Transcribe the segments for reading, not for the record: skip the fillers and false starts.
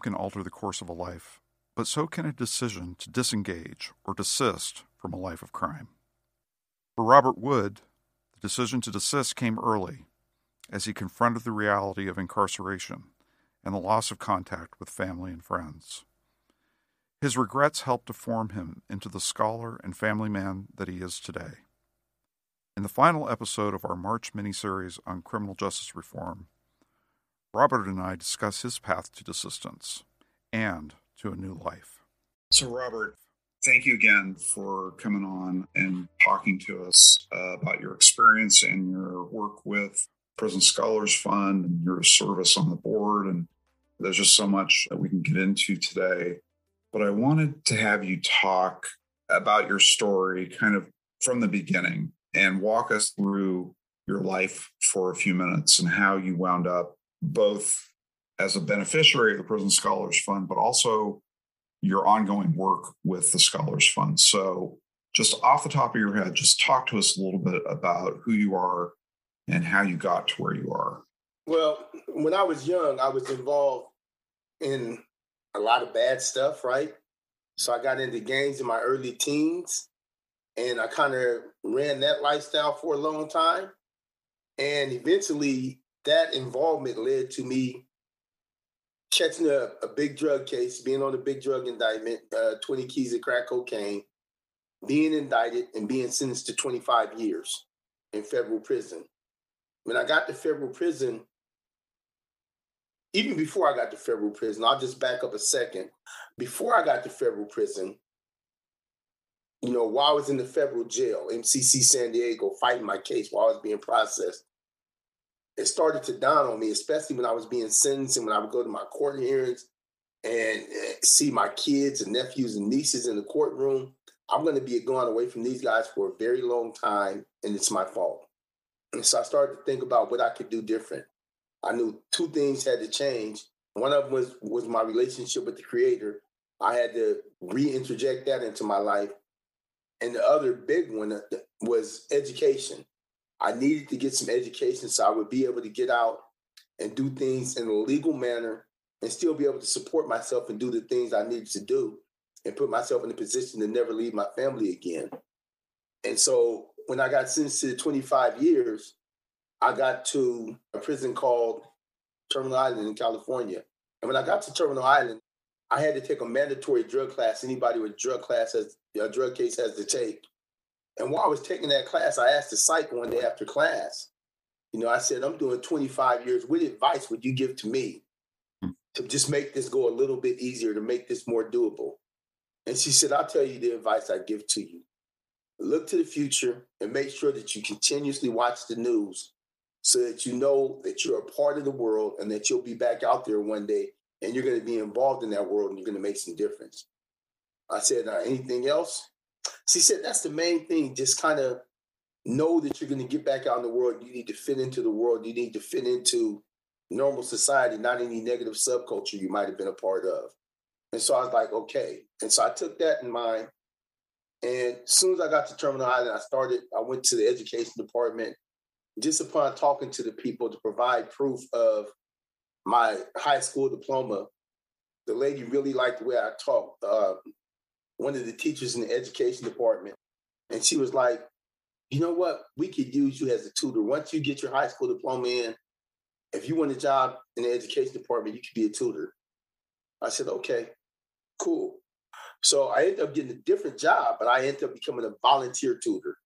crime can alter the course of a life, but so can a decision to disengage or desist from a life of crime. For Robert Wood, the decision to desist came early, as he confronted the reality of incarceration and the loss of contact with family and friends. His regrets helped to form him into the scholar and family man that he is today. In the final episode of our March miniseries on criminal justice reform, Robert and I discuss his path to desistance and to a new life. So, Robert, thank you again for coming on and talking to us about your experience and your work with Prison Scholars Fund and your service on the board. And there's just so much that we can get into today. But I wanted to have you talk about your story kind of from the beginning and walk us through your life for a few minutes and how you wound up both as a beneficiary of the Prison Scholars Fund, but also your ongoing work with the Scholars Fund. So just off the top of your head, just talk to us a little bit about who you are and how you got to where you are. Well, when I was young, I was involved in a lot of bad stuff, right? So I got into gangs in my early teens, and I kind of ran that lifestyle for a long time. And eventually that involvement led to me catching a big drug case, being on a big drug indictment, 20 keys of crack cocaine, being indicted and being sentenced to 25 years in federal prison. When I got to federal prison, even before I got to federal prison, I'll just back up a second. Before I got to federal prison, you know, while I was in the federal jail, MCC San Diego, fighting my case while I was being processed, it started to dawn on me, especially when I was being sentenced and when I would go to my court hearings and see my kids and nephews and nieces in the courtroom. I'm going to be gone away from these guys for a very long time, and it's my fault. And so I started to think about what I could do different. I knew two things had to change. One of them was my relationship with the Creator. I had to reinterject that into my life. And the other big one was education. I needed to get some education so I would be able to get out and do things in a legal manner and still be able to support myself and do the things I needed to do and put myself in a position to never leave my family again. And so when I got sentenced to 25 years, I got to a prison called Terminal Island in California. And when I got to Terminal Island, I had to take a mandatory drug class. Anybody with a drug case has to take. And while I was taking that class, I asked the psych one day after class, you know, I said, I'm doing 25 years. What advice would you give to me to just make this go a little bit easier, to make this more doable? And she said, I'll tell you the advice I give to you. Look to the future and make sure that you continuously watch the news, so that you know that you're a part of the world and that you'll be back out there one day and you're going to be involved in that world and you're going to make some difference. I said, anything else? She said, that's the main thing. Just kind of know that you're going to get back out in the world. You need to fit into the world. You need to fit into normal society, not any negative subculture you might have been a part of. And so I was like, okay. And so I took that in mind. And as soon as I got to Terminal Island, I went to the education department. Just upon talking to the people to provide proof of my high school diploma, the lady really liked the way I talked, one of the teachers in the education department. And she was like, you know what? We could use you as a tutor. Once you get your high school diploma in, if you want a job in the education department, you could be a tutor. I said, okay, cool. So I ended up getting a different job, but I ended up becoming a volunteer tutor.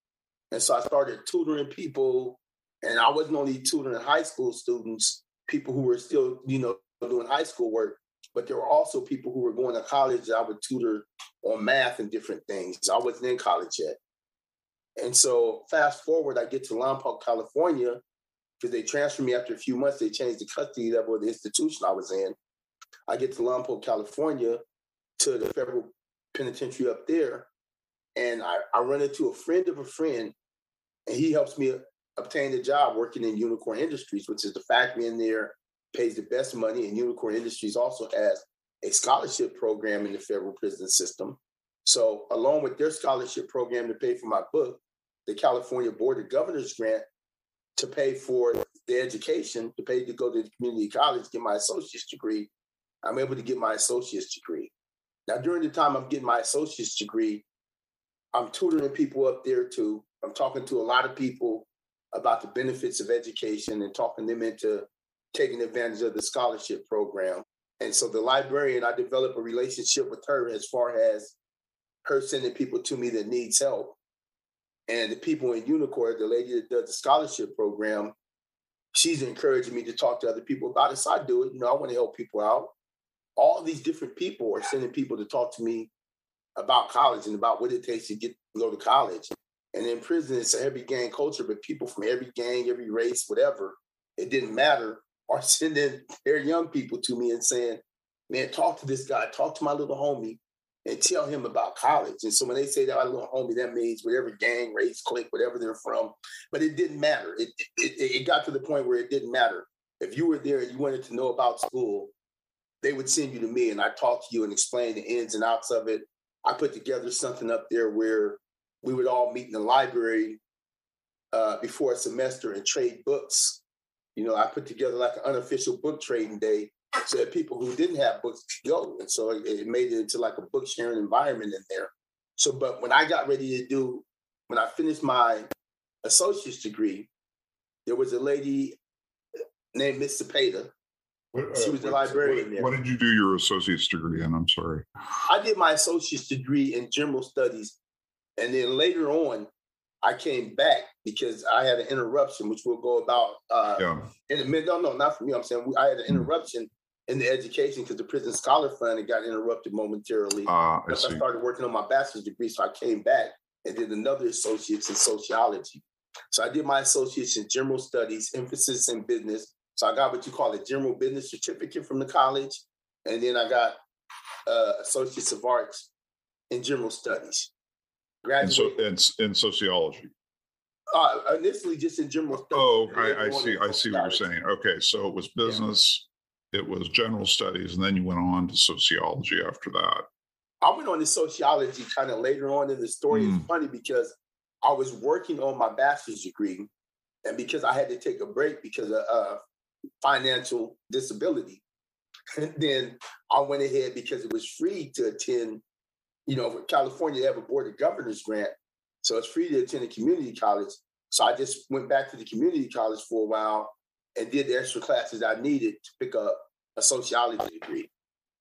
And so I started tutoring people. And I wasn't only tutoring high school students, people who were still, you know, doing high school work, but there were also people who were going to college that I would tutor on math and different things. I wasn't in college yet. And so fast forward, I get to Lompoc, California, because they transferred me after a few months. They changed the custody level of the institution I was in. I get to Lompoc, California, to the federal penitentiary up there. And I run into a friend of a friend, and he helps me obtained a job working in UNICOR Industries, which is the factory in there, pays the best money, and UNICOR Industries also has a scholarship program in the federal prison system. So along with their scholarship program to pay for my book, the California Board of Governors grant to pay for the education, to pay to go to the community college, get my associate's degree, I'm able to get my associate's degree. Now, during the time I'm getting my associate's degree, I'm tutoring people up there too. I'm talking to a lot of people about the benefits of education and talking them into taking advantage of the scholarship program. And so the librarian, I developed a relationship with her as far as her sending people to me that needs help. And the people in UNICOR, the lady that does the scholarship program, she's encouraging me to talk to other people about it. So I do it. You know, I want to help people out. All these different people are sending people to talk to me about college and about what it takes to go to college. And in prison, it's a heavy gang culture, but people from every gang, every race, whatever, it didn't matter, are sending their young people to me and saying, man, talk to this guy, talk to my little homie, and tell him about college. And so when they say that, my little homie, that means whatever gang, race, clique, whatever they're from. But it didn't matter. It got to the point where it didn't matter. If you were there and you wanted to know about school, they would send you to me, and I talked to you and explained the ins and outs of it. I put together something up there where we would all meet in the library before a semester and trade books. You know, I put together like an unofficial book trading day so that people who didn't have books could go. And so it made it into like a book sharing environment in there. So, but when I got ready to do, when I finished my associate's degree, there was a lady named Miss Cepeda. She was the librarian there. What did you do your associate's degree in? I'm sorry. I did my associate's degree in general studies. And then later on, I came back because I had an interruption, which we'll go about in a minute. No, not for me. I'm saying I had an interruption in the education because the Prison Scholar Fund got interrupted momentarily. I started working on my bachelor's degree, so I came back and did another associate's in sociology. So I did my associate's in general studies, emphasis in business. So I got what you call a general business certificate from the college, and then I got associate's of arts in general studies. In sociology? Initially, just in general studies. Oh, I see what you're saying. Okay, so it was business, It was general studies, and then you went on to sociology after that. I went on to sociology kind of later on in the story. It's funny because I was working on my bachelor's degree, and because I had to take a break because of financial disability, then I went ahead because it was free to attend. You know, California have a board of governors grant, so it's free to attend a community college. So I just went back to the community college for a while and did the extra classes I needed to pick up a sociology degree.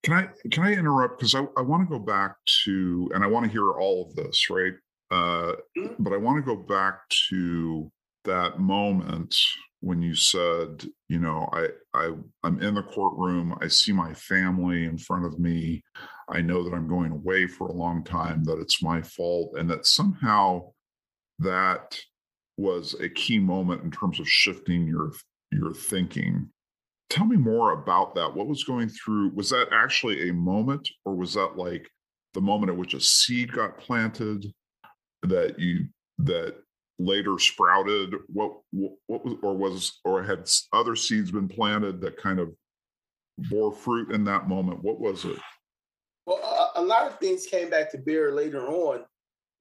Can I interrupt? Because I want to go back to, and I want to hear all of this, right? But I want to go back to that moment when you said, you know, I'm in the courtroom, I see my family in front of me, I know that I'm going away for a long time, that it's my fault, and that somehow that was a key moment in terms of shifting your thinking. Tell me more about that. What was going through? Was that actually a moment, or was that like the moment at which a seed got planted that later sprouted? What had other seeds been planted that kind of bore fruit in that moment? What was it? Well, a lot of things came back to bear later on,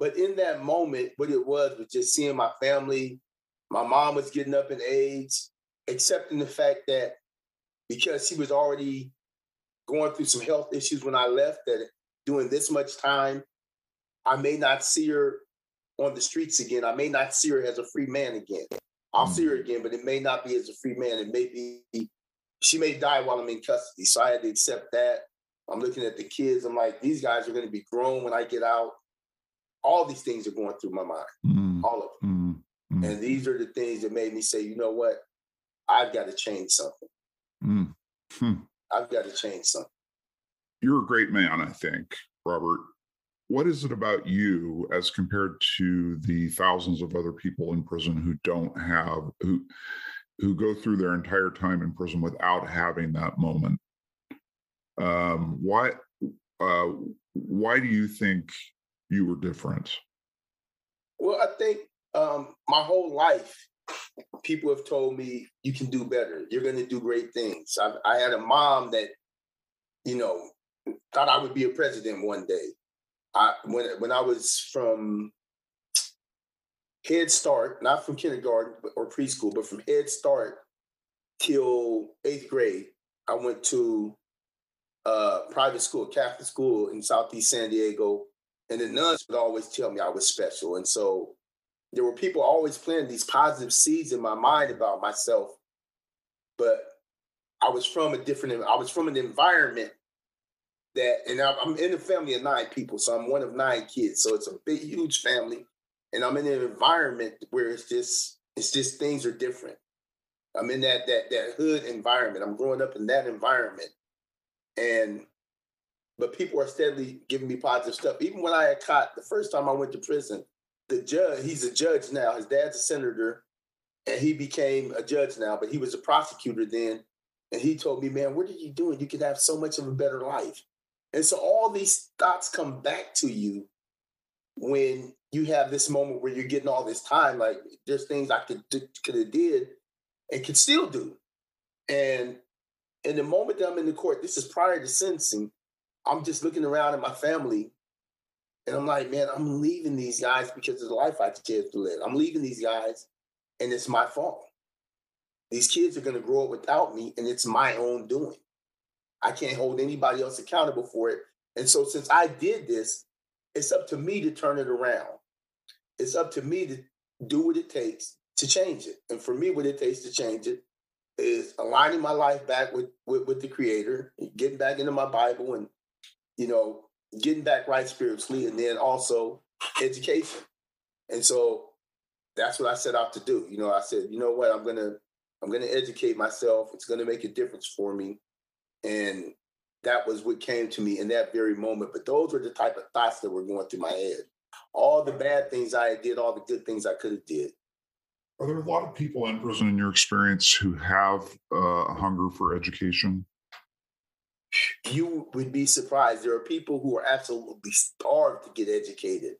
but in that moment, what it was just seeing my family. My mom was getting up in age, accepting the fact that because she was already going through some health issues when I left, that doing this much time, I may not see her on the streets again. I may not see her as a free man again. I'll see her again, but it may not be as a free man. It may be, she may die while I'm in custody. So I had to accept that. I'm looking at the kids. I'm like, these guys are going to be grown when I get out. All these things are going through my mind, all of them. And these are the things that made me say, you know what? I've got to change something. I've got to change something. You're a great man, I think, Robert. What is it about you as compared to the thousands of other people in prison who don't have, who go through their entire time in prison without having that moment? Why do you think you were different? Well, I think my whole life, people have told me, you can do better. You're going to do great things. I had a mom that, you know, thought I would be a president one day. When I was from Head Start, not from kindergarten or preschool, but from Head Start till 8th grade, I went to private school, Catholic school in Southeast San Diego, and the nuns would always tell me I was special. And so there were people always planting these positive seeds in my mind about myself, but I was from an environment that, and I'm in a family of 9 people, so I'm one of 9 kids. So it's a big, huge family. And I'm in an environment where it's just things are different. I'm in that hood environment. I'm growing up in that environment. But people are steadily giving me positive stuff. Even when I had caught, the first time I went to prison, the judge, he's a judge now. His dad's a senator, and he became a judge now, but he was a prosecutor then. And he told me, man, what are you doing? You could have so much of a better life. And so all these thoughts come back to you when you have this moment where you're getting all this time. Like, there's things I could have did and could still do. And in the moment that I'm in the court, this is prior to sentencing, I'm just looking around at my family, and I'm like, man, I'm leaving these guys because of the life I chose to live. I'm leaving these guys, and it's my fault. These kids are going to grow up without me, and it's my own doing. I can't hold anybody else accountable for it. And so since I did this, it's up to me to turn it around. It's up to me to do what it takes to change it. And for me, what it takes to change it is aligning my life back with the Creator, getting back into my Bible, and getting back right spiritually, and then also education. And so that's what I set out to do. I said, you know what, I'm going to educate myself. It's going to make a difference for me. And that was what came to me in that very moment. But those were the type of thoughts that were going through my head. All the bad things I did, all the good things I could have did. Are there a lot of people in prison in your experience who have a hunger for education? You would be surprised. There are people who are absolutely starved to get educated.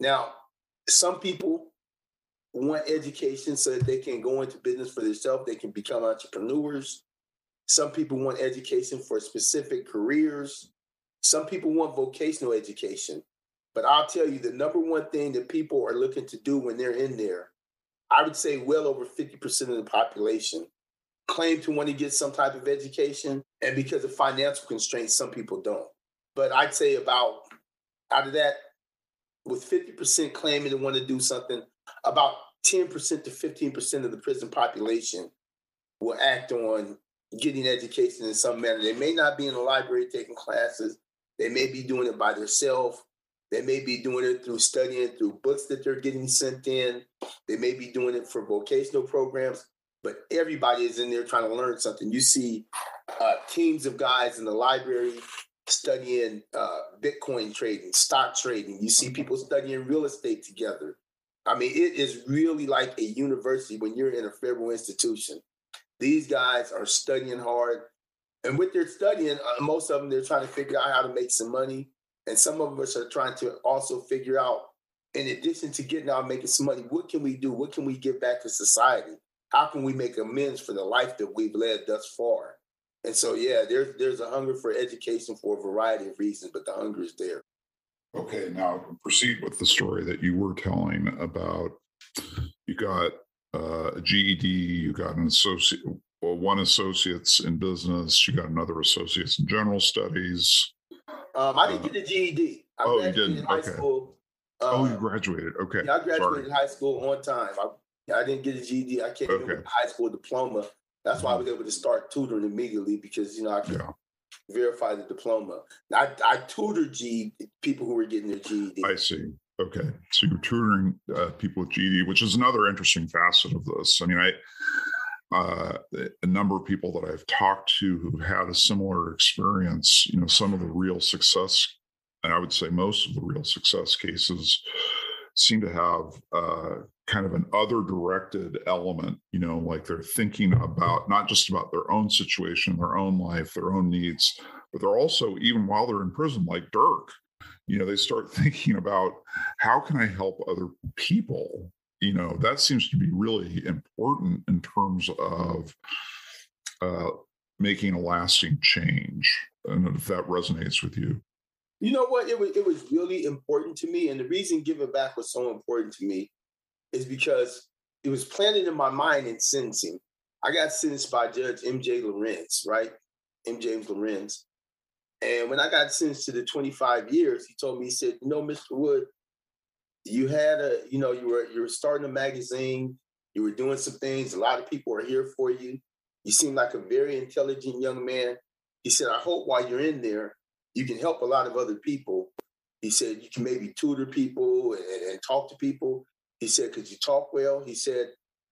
Now, some people want education so that they can go into business for themselves. They can become entrepreneurs. Some people want education for specific careers. Some people want vocational education. But I'll tell you, the number one thing that people are looking to do when they're in there, I would say well over 50% of the population claim to want to get some type of education, and because of financial constraints, some people don't. But I'd say about, out of that, with 50% claiming to want to do something, about 10% to 15% of the prison population will act on getting education in some manner. They may not be in the library taking classes. They may be doing it by themselves. They may be doing it through studying, through books that they're getting sent in. They may be doing it for vocational programs. But everybody is in there trying to learn something. You see teams of guys in the library studying Bitcoin trading, stock trading. You see people studying real estate together. I mean, it is really like a university when you're in a federal institution. These guys are studying hard. And with their studying, most of them, they're trying to figure out how to make some money. And some of us are trying to also figure out, in addition to getting out and making some money, what can we do? What can we give back to society? How can we make amends for the life that we've led thus far? And so, yeah, there's a hunger for education for a variety of reasons, but the hunger is there. Okay, now proceed with the story that you were telling about. You got a GED, you got an associate, well, one associate's in business, you got another associate's in general studies. I didn't get a GED. I graduated in high school. You graduated. Okay. Yeah, I graduated in high school on time. I didn't get a GED. I came in with a high school diploma. That's why I was able to start tutoring immediately, because I could verify the diploma. I tutored people who were getting their GED. I see. Okay, so you're tutoring people with GED, which is another interesting facet of this. I mean, a number of people that I've talked to who've had a similar experience. Some of the real success, and I would say most of the real success cases, seem to have kind of an other-directed element, like they're thinking about, not just about their own situation, their own life, their own needs, but they're also, even while they're in prison, like Dirk, they start thinking about, how can I help other people? That seems to be really important in terms of making a lasting change. I don't know if that resonates with you. You know what? It was really important to me. And the reason giving back was so important to me is because it was planted in my mind in sentencing. I got sentenced by Judge MJ Lorenz, right? M. James Lorenz. And when I got sentenced to the 25 years, he told me, he said, you know, Mr. Wood, you had a, you know, you were starting a magazine, you were doing some things, a lot of people are here for you. You seem like a very intelligent young man. He said, I hope while you're in there, you can help a lot of other people. He said, you can maybe tutor people and talk to people. He said, because you talk well. He said,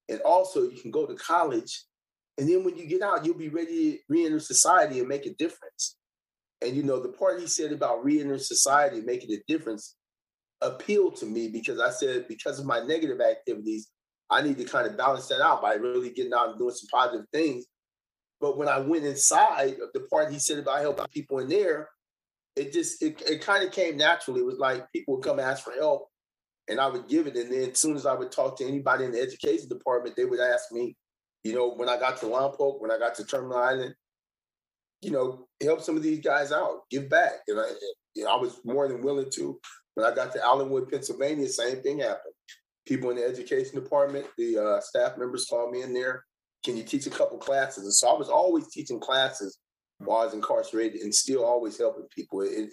and also you can go to college. And then when you get out, you'll be ready to reenter society and make a difference. And, you know, the part he said about reentering society and making a difference appealed to me because I said, because of my negative activities, I need to kind of balance that out by really getting out and doing some positive things. But when I went inside, the part he said about helping people in there, it kind of came naturally. It was like people would come ask for help and I would give it. And then as soon as I would talk to anybody in the education department, they would ask me, you know, when I got to Lompoc, when I got to Terminal Island, you know, help some of these guys out, give back. And I was more than willing to. When I got to Allenwood, Pennsylvania, same thing happened. People in the education department, the staff members called me in there. Can you teach a couple classes? And so I was always teaching classes while I was incarcerated and still always helping people. In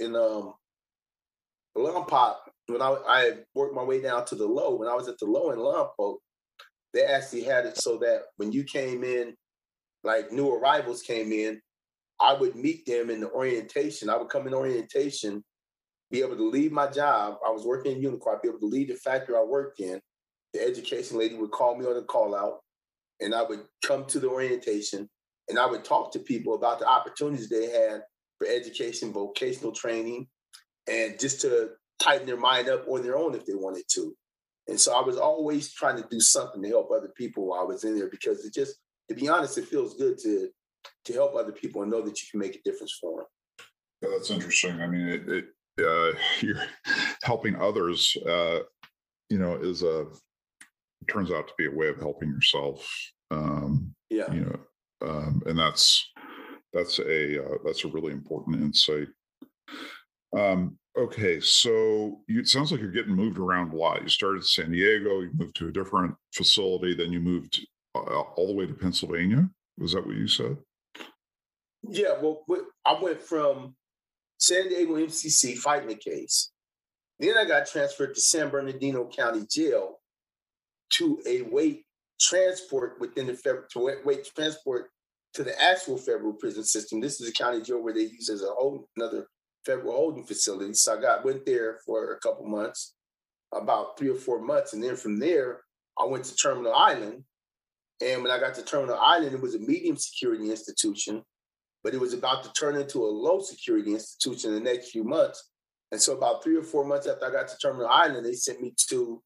Lompoc, when I worked my way down to the low, when I was at the low in Lompoc, they actually had it so that when you came in, like new arrivals came in, I would meet them in the orientation. I would come in orientation, be able to leave my job. I was working in UNICOR. I'd be able to leave the factory I worked in. The education lady would call me on the call out, and I would come to the orientation, and I would talk to people about the opportunities they had for education, vocational training, and just to tighten their mind up on their own if they wanted to. And so I was always trying to do something to help other people while I was in there because it just, to be honest, it feels good to help other people and know that you can make a difference for them. Yeah, that's interesting. I mean, you're helping others, you know, it turns out to be a way of helping yourself. You know, and that's a really important insight. Okay. So it sounds like you're getting moved around a lot. You started in San Diego, you moved to a different facility, then you moved all the way to Pennsylvania. Was that what you said? Yeah. Well, I went from San Diego MCC fighting the case. Then I got transferred to San Bernardino County Jail to a weight transport to the actual federal prison system. This is a county jail where they use as another federal holding facility. So I went there for a couple months, about 3 or 4 months. And then from there, I went to Terminal Island. And when I got to Terminal Island, it was a medium security institution, but it was about to turn into a low security institution in the next few months. And so about 3 or 4 months after I got to Terminal Island, they sent me to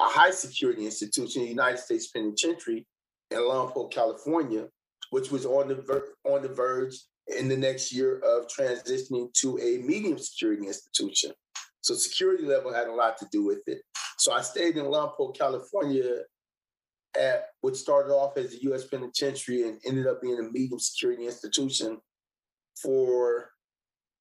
a high security institution, the United States Penitentiary in Lompoc, California, which was on the verge in the next year of transitioning to a medium security institution. So security level had a lot to do with it. So I stayed in Lompoc, California, which started off as a U.S. penitentiary and ended up being a medium security institution for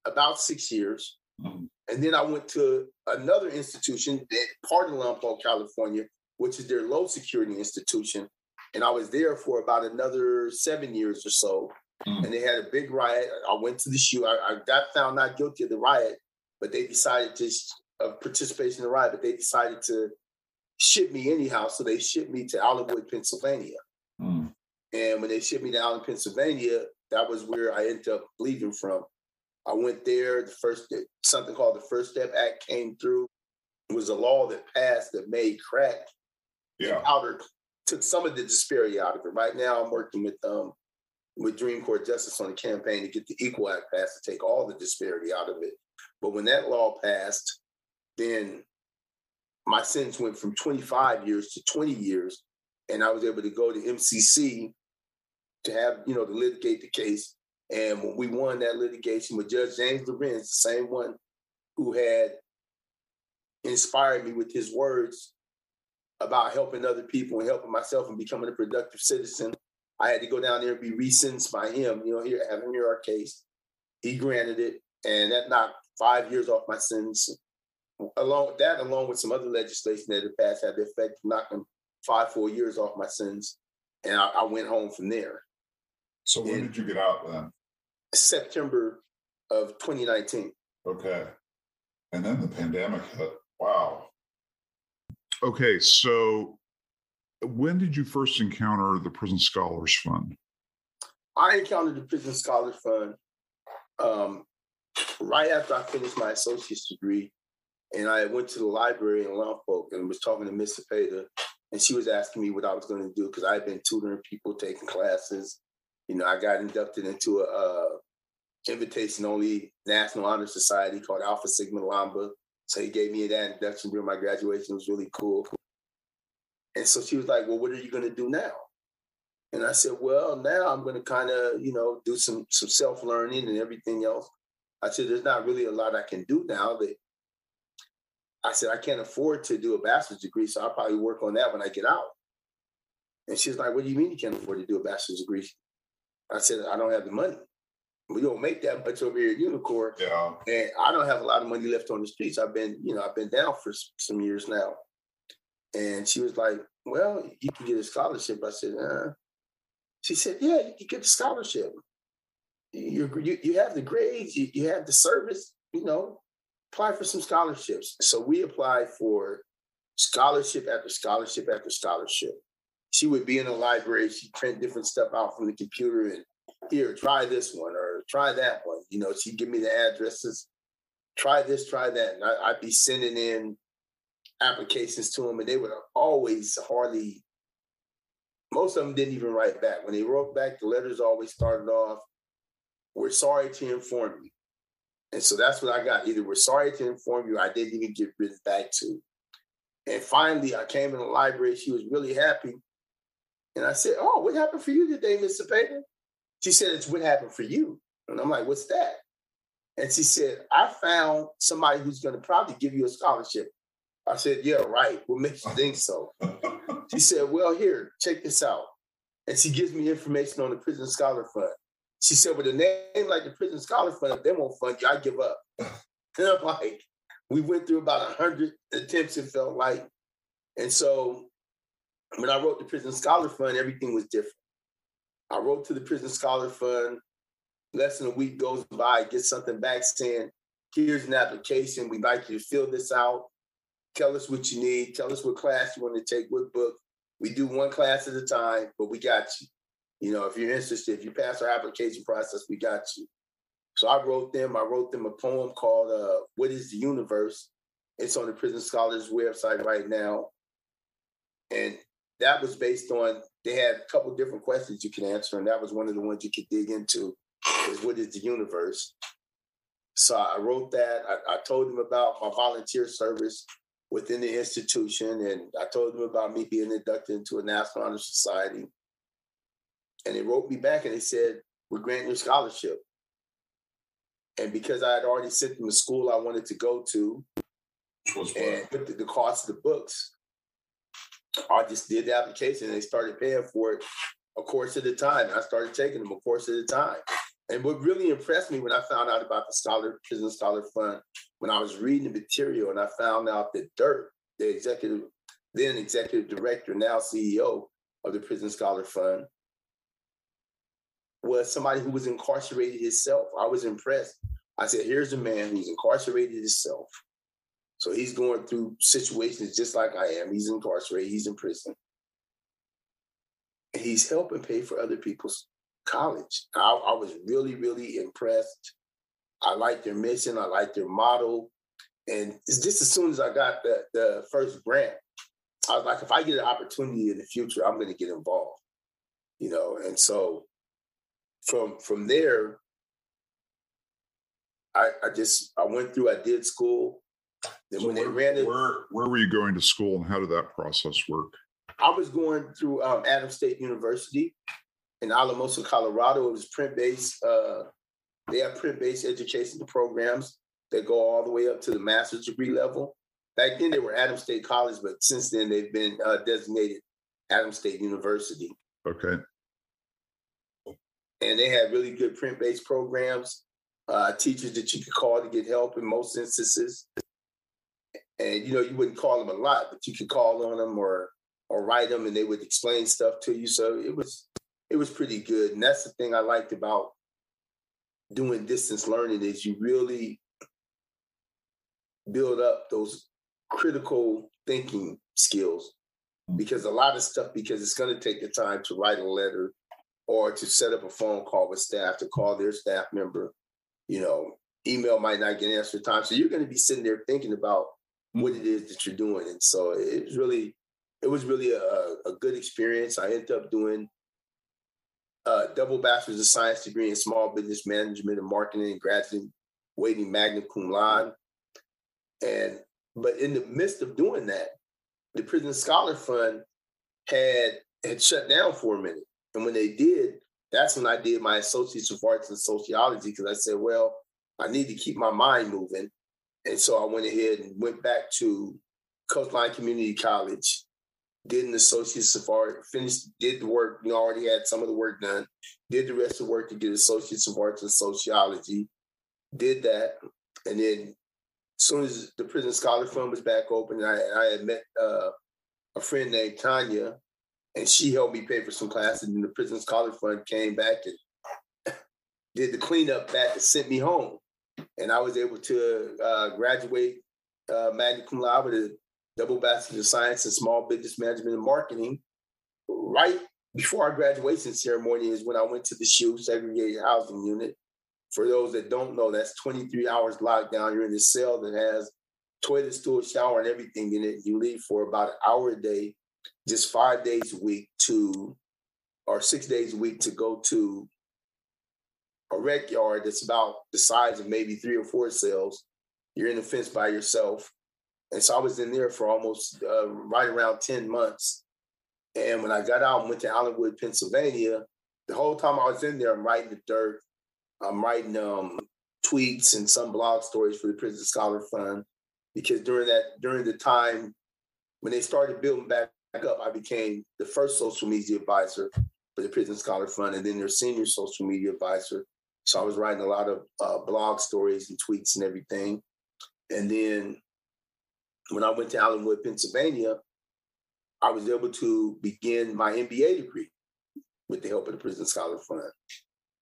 about 6 years. Mm-hmm. And then I went to another institution, part of Lompoc, California, which is their low security institution. And I was there for about another 7 years or so. Mm-hmm. And they had a big riot. I went to the shoe. I got found not guilty of the riot, but they decided to participation in the riot, but they decided to ship me anyhow. So they shipped me to Allenwood, Pennsylvania. Mm-hmm. And when they shipped me to Allenwood, Pennsylvania, that was where I ended up leaving from. I went there. Something called the First Step Act came through. It was a law that passed that made crack and powder, took some of the disparity out of it. Right now, I'm working with Dream Corps Justice on a campaign to get the Equal Act passed to take all the disparity out of it. But when that law passed, then my sentence went from 25 years to 20 years, and I was able to go to MCC to have, you know, to litigate the case. And when we won that litigation with Judge James Lorenz, the same one who had inspired me with his words about helping other people and helping myself and becoming a productive citizen, I had to go down there and be resentenced by him, you know, have him hear our case. He granted it, and that knocked 5 years off my sentence. Along with some other legislation that had passed had the effect of knocking 5 full years off my sentence, and I went home from there. So when did you get out then? September of 2019. Okay. And then the pandemic hit. Wow. Okay. So when did you first encounter the Prison Scholars Fund? I encountered the Prison Scholars Fund right after I finished my associate's degree. And I went to the library in Lompoc and was talking to Miss Cepeda. And she was asking me what I was going to do because I had been tutoring people, taking classes. You know, I got inducted into a invitation-only National Honor Society called Alpha Sigma Lambda. So he gave me that induction during my graduation. It was really cool. And so she was like, well, what are you going to do now? And I said, well, now I'm going to kind of, you know, do some self-learning and everything else. I said, there's not really a lot I can do now. But I said, I can't afford to do a bachelor's degree, so I'll probably work on that when I get out. And she was like, what do you mean you can't afford to do a bachelor's degree? I said, I don't have the money. We don't make that much over here at UNICOR. Yeah. And I don't have a lot of money left on the streets. I've been down for some years now. And she was like, well, you can get a scholarship. I said, She said, yeah, you can get the scholarship. You have the grades, you have the service, you know, apply for some scholarships. So we applied for scholarship after scholarship after scholarship. She would be in the library. She'd print different stuff out from the computer and here, try this one or try that one. You know, she'd give me the addresses, try this, try that. And I'd be sending in applications to them, and they would always hardly, most of them didn't even write back. When they wrote back, the letters always started off, we're sorry to inform you. And so that's what I got. Either we're sorry to inform you, I didn't even get written back to. And finally, I came in the library. She was really happy. And I said, oh, what happened for you today, Miss Cepeda? She said, it's what happened for you. And I'm like, what's that? And she said, I found somebody who's going to probably give you a scholarship. I said, yeah, right. What makes you think so? She said, well, here, check this out. And she gives me information on the Prison Scholar Fund. She said, with a name like the Prison Scholar Fund, if they won't fund you, I give up. And I'm like, we went through about 100 attempts, it felt like. And so when I wrote the Prison Scholar Fund, everything was different. I wrote to the Prison Scholar Fund. Less than a week goes by, I get something back saying, here's an application. We'd like you to fill this out. Tell us what you need. Tell us what class you want to take, what book. We do one class at a time, but we got you. You know, if you're interested, if you pass our application process, we got you. So I wrote them a poem called What is the Universe? It's on the Prison Scholars website right now. And that was based on, they had a couple different questions you could answer, and that was one of the ones you could dig into, is what is the universe? So I wrote that. I told them about my volunteer service within the institution, and I told them about me being inducted into a National Honor Society. And they wrote me back and they said, we're granting your scholarship. And because I had already sent them a school I wanted to go to, and put the cost of the books, I just did the application and they started paying for it a course at a time. I started taking them a course at a time. And what really impressed me when I found out about the Prison Scholar Fund, when I was reading the material and I found out that Dirk, the then executive director, now CEO of the Prison Scholar Fund, was somebody who was incarcerated himself. I was impressed. I said, here's a man who's incarcerated himself. So he's going through situations just like I am. He's incarcerated. He's in prison. And he's helping pay for other people's college. I was really, really impressed. I liked their mission. I liked their model. And it's just as soon as I got the first grant, I was like, if I get an opportunity in the future, I'm going to get involved. You know, and so From there, I went through, I did school. Then so when where were you going to school and how did that process work? I was going through Adams State University in Alamosa, Colorado. It was print-based. They have print-based educational programs that go all the way up to the master's degree level. Back then, they were Adams State College, but since then, they've been designated Adams State University. Okay. And they had really good print-based programs, teachers that you could call to get help in most instances. And, you know, you wouldn't call them a lot, but you could call on them or write them, and they would explain stuff to you. So it was pretty good. And that's the thing I liked about doing distance learning is you really build up those critical thinking skills, because a lot of stuff, because it's going to take the time to write a letter or to set up a phone call with staff, to call their staff member, you know, email might not get answered in time. So you're going to be sitting there thinking about what it is that you're doing. And so it was really a good experience. I ended up doing a double bachelor's of science degree in small business management and marketing, and graduating magna cum laude. But in the midst of doing that, the Prison Scholars Fund had shut down for a minute. And when they did, that's when I did my Associates of Arts in Sociology, because I said, well, I need to keep my mind moving. And so I went ahead and went back to Coastline Community College, did an Associate's of Arts, did the work. You know, already had some of the work done, did the rest of the work to get Associates of Arts in Sociology, did that. And then as soon as the Prison Scholars Fund was back open, I had met a friend named Tanya, and she helped me pay for some classes. And the Prison Scholars Fund came back and did the cleanup back and sent me home. And I was able to graduate magna cum laude with a double bachelor of science in small business management and marketing. Right before our graduation ceremony is when I went to the SHU, segregated housing unit. For those that don't know, that's 23 hours locked down. You're in a cell that has toilet, stool, shower, and everything in it. You leave for about an hour a day, just 6 days a week, to go to a rec yard that's about the size of maybe 3 or 4 cells. You're in a fence by yourself. And so I was in there for almost right around 10 months. And when I got out and went to Allenwood, Pennsylvania, the whole time I was in there, I'm writing the dirt. I'm writing tweets and some blog stories for the Prison Scholars Fund, because during the time when they started building back up, I became the first social media advisor for the Prison Scholars Fund, and then their senior social media advisor. So I was writing a lot of blog stories and tweets and everything. And then when I went to Allenwood, Pennsylvania, I was able to begin my MBA degree with the help of the Prison Scholars Fund.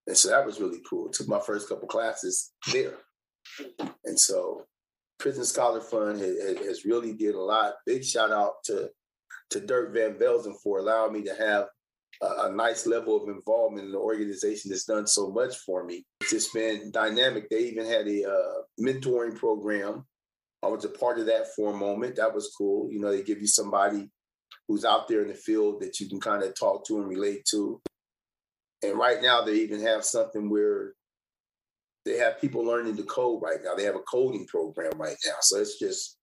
And so that was really cool. Took my first couple classes there. And so Prison Scholars Fund has really did a lot. Big shout out to Dirk Van Velzen for allowing me to have a nice level of involvement in an organization that's done so much for me. It's just been dynamic. They even had a mentoring program. I was a part of that for a moment. That was cool. You know, they give you somebody who's out there in the field that you can kind of talk to and relate to. And right now they even have something where they have people learning to code right now. They have a coding program right now. So it's just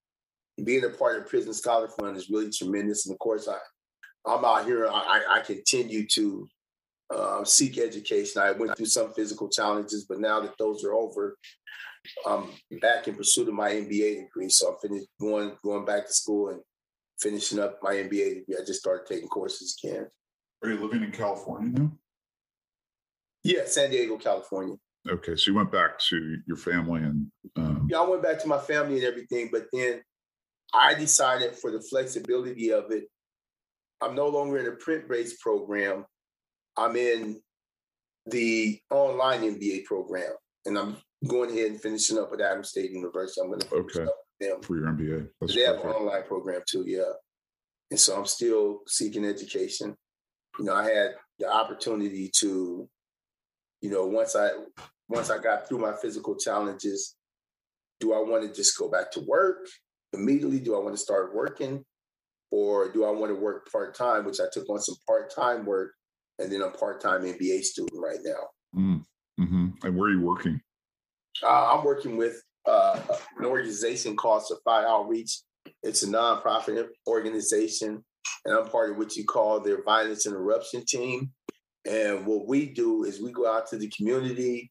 being a part of Prison Scholars Fund is really tremendous. And of course, I'm out here. I continue to seek education. I went through some physical challenges, but now that those are over, I'm back in pursuit of my MBA degree. So I'm finished going back to school and finishing up my MBA degree. I just started taking courses again. Are you living in California now? Yeah, San Diego, California. Okay, so you went back to your family and... Yeah, I went back to my family and everything, but then I decided, for the flexibility of it, I'm no longer in a print-based program. I'm in the online MBA program, and I'm going ahead and finishing up at Adams State University. I'm going to finish up with them. For your MBA. They have an online program too, yeah. And so I'm still seeking education. You know, I had the opportunity to... You know, once I got through my physical challenges, do I want to just go back to work immediately? Do I want to start working? Or do I want to work part-time, which I took on some part-time work, and then I'm a part-time MBA student right now. Mm-hmm. And where are you working? I'm working with an organization called Sapphire Outreach. It's a nonprofit organization, and I'm part of what you call their violence interruption team. And what we do is we go out to the community.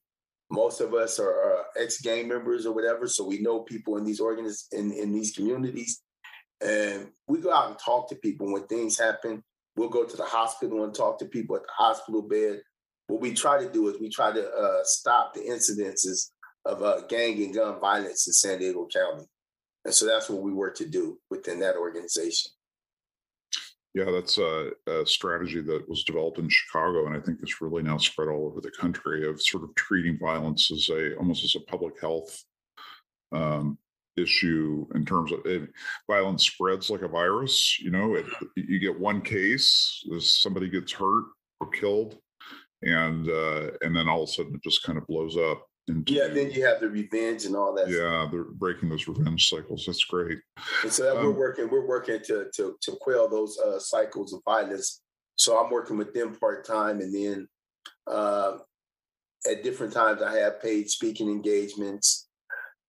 Most of us are ex-gang members or whatever, so we know people in these in these communities. And we go out and talk to people. When things happen, we'll go to the hospital and talk to people at the hospital bed. What we try to do is we try to stop the incidences of gang and gun violence in San Diego County. And so that's what we work to do within that organization. Yeah, that's a strategy that was developed in Chicago, and I think it's really now spread all over the country, of sort of treating violence as almost as a public health issue, in terms of violence spreads like a virus. You know, you get one case, somebody gets hurt or killed, and then all of a sudden it just kind of blows up. Then you have the revenge and all that. Yeah, stuff. They're breaking those revenge cycles. That's great. And so that we're working to quell those cycles of violence. So I'm working with them part time, and then at different times I have paid speaking engagements,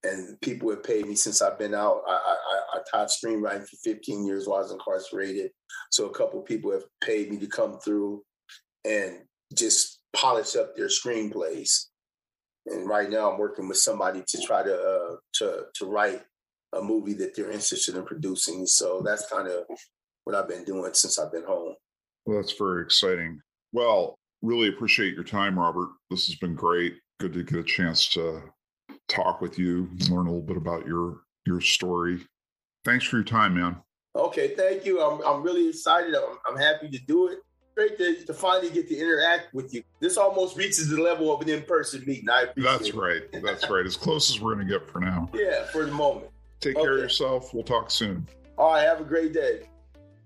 and people have paid me since I've been out. I taught screenwriting for 15 years while I was incarcerated, so a couple of people have paid me to come through and just polish up their screenplays. And right now, I'm working with somebody to try to write a movie that they're interested in producing. So that's kind of what I've been doing since I've been home. Well, that's very exciting. Well, really appreciate your time, Robert. This has been great. Good to get a chance to talk with you, learn a little bit about your story. Thanks for your time, man. Okay, thank you. I'm really excited. I'm happy to do it. Great to finally get to interact with you. This almost reaches the level of an in-person meeting. I appreciate That's it. Right. That's right. As close as we're going to get for now. Yeah, for the moment. Take care of yourself. We'll talk soon. All right. Have a great day.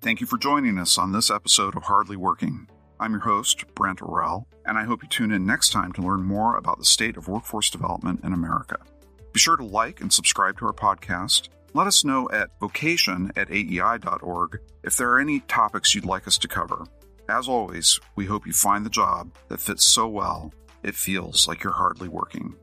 Thank you for joining us on this episode of Hardly Working. I'm your host, Brent Orell, and I hope you tune in next time to learn more about the state of workforce development in America. Be sure to like and subscribe to our podcast. Let us know at vocation@aei.org if there are any topics you'd like us to cover. As always, we hope you find the job that fits so well, it feels like you're hardly working.